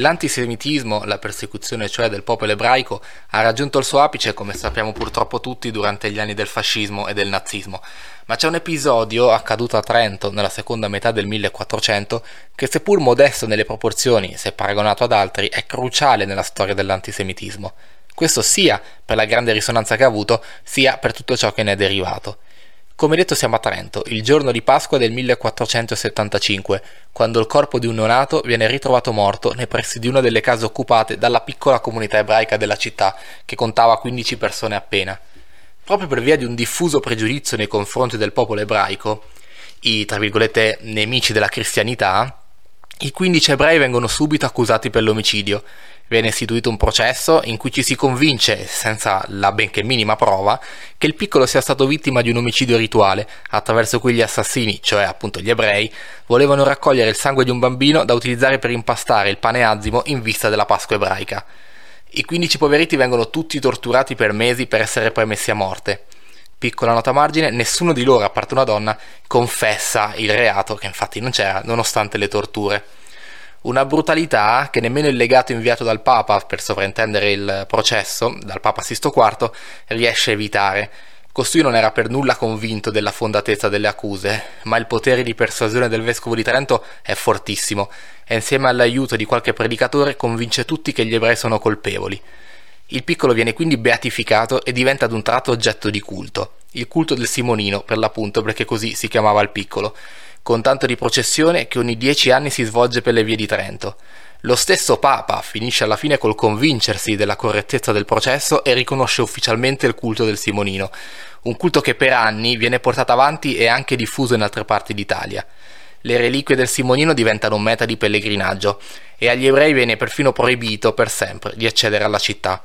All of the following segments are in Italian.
L'antisemitismo, la persecuzione cioè del popolo ebraico, ha raggiunto il suo apice, come sappiamo purtroppo tutti, durante gli anni del fascismo e del nazismo. Ma c'è un episodio accaduto a Trento nella seconda metà del 1400 che, seppur modesto nelle proporzioni, se paragonato ad altri, è cruciale nella storia dell'antisemitismo. Questo sia per la grande risonanza che ha avuto, sia per tutto ciò che ne è derivato. Come detto, siamo a Trento, il giorno di Pasqua del 1475, quando il corpo di un neonato viene ritrovato morto nei pressi di una delle case occupate dalla piccola comunità ebraica della città, che contava 15 persone appena. Proprio per via di un diffuso pregiudizio nei confronti del popolo ebraico, i, tra virgolette, nemici della cristianità, i 15 ebrei vengono subito accusati per l'omicidio. Viene istituito un processo in cui ci si convince, senza la benché minima prova, che il piccolo sia stato vittima di un omicidio rituale, attraverso cui gli assassini, cioè appunto gli ebrei, volevano raccogliere il sangue di un bambino da utilizzare per impastare il pane azimo in vista della Pasqua ebraica. I 15 poveretti vengono tutti torturati per mesi per essere poi messi a morte. Piccola nota a margine, nessuno di loro, a parte una donna, confessa il reato, che infatti non c'era, nonostante le torture. Una brutalità che nemmeno il legato inviato dal Papa per sovrintendere il processo, dal Papa Sisto IV, riesce a evitare. Costui non era per nulla convinto della fondatezza delle accuse, ma il potere di persuasione del Vescovo di Trento è fortissimo e, insieme all'aiuto di qualche predicatore, convince tutti che gli ebrei sono colpevoli. Il piccolo viene quindi beatificato e diventa ad un tratto oggetto di culto, il culto del Simonino per l'appunto, perché così si chiamava il piccolo, con tanto di processione che ogni 10 anni si svolge per le vie di Trento. Lo stesso Papa finisce alla fine col convincersi della correttezza del processo e riconosce ufficialmente il culto del Simonino, un culto che per anni viene portato avanti e anche diffuso in altre parti d'Italia. Le reliquie del Simonino diventano meta di pellegrinaggio e agli ebrei viene perfino proibito per sempre di accedere alla città.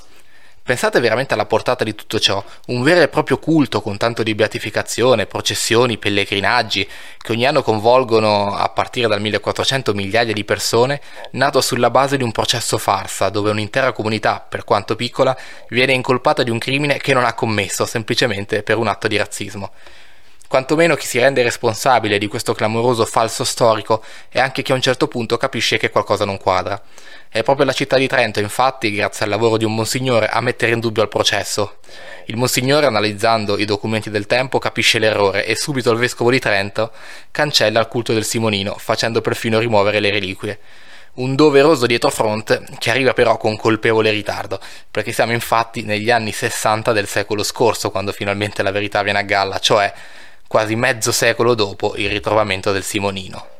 Pensate veramente alla portata di tutto ciò, un vero e proprio culto con tanto di beatificazione, processioni, pellegrinaggi, che ogni anno convolgono, a partire dal 1400, migliaia di persone, nato sulla base di un processo farsa, dove un'intera comunità, per quanto piccola, viene incolpata di un crimine che non ha commesso, semplicemente per un atto di razzismo. Quantomeno chi si rende responsabile di questo clamoroso falso storico è anche chi a un certo punto capisce che qualcosa non quadra. È proprio la città di Trento, infatti, grazie al lavoro di un monsignore, a mettere in dubbio il processo. Il monsignore, analizzando i documenti del tempo, capisce l'errore e subito il Vescovo di Trento cancella il culto del Simonino, facendo perfino rimuovere le reliquie. Un doveroso dietrofront che arriva però con colpevole ritardo, perché siamo infatti negli anni 60 del secolo scorso quando finalmente la verità viene a galla, cioè quasi mezzo secolo dopo il ritrovamento del Simonino.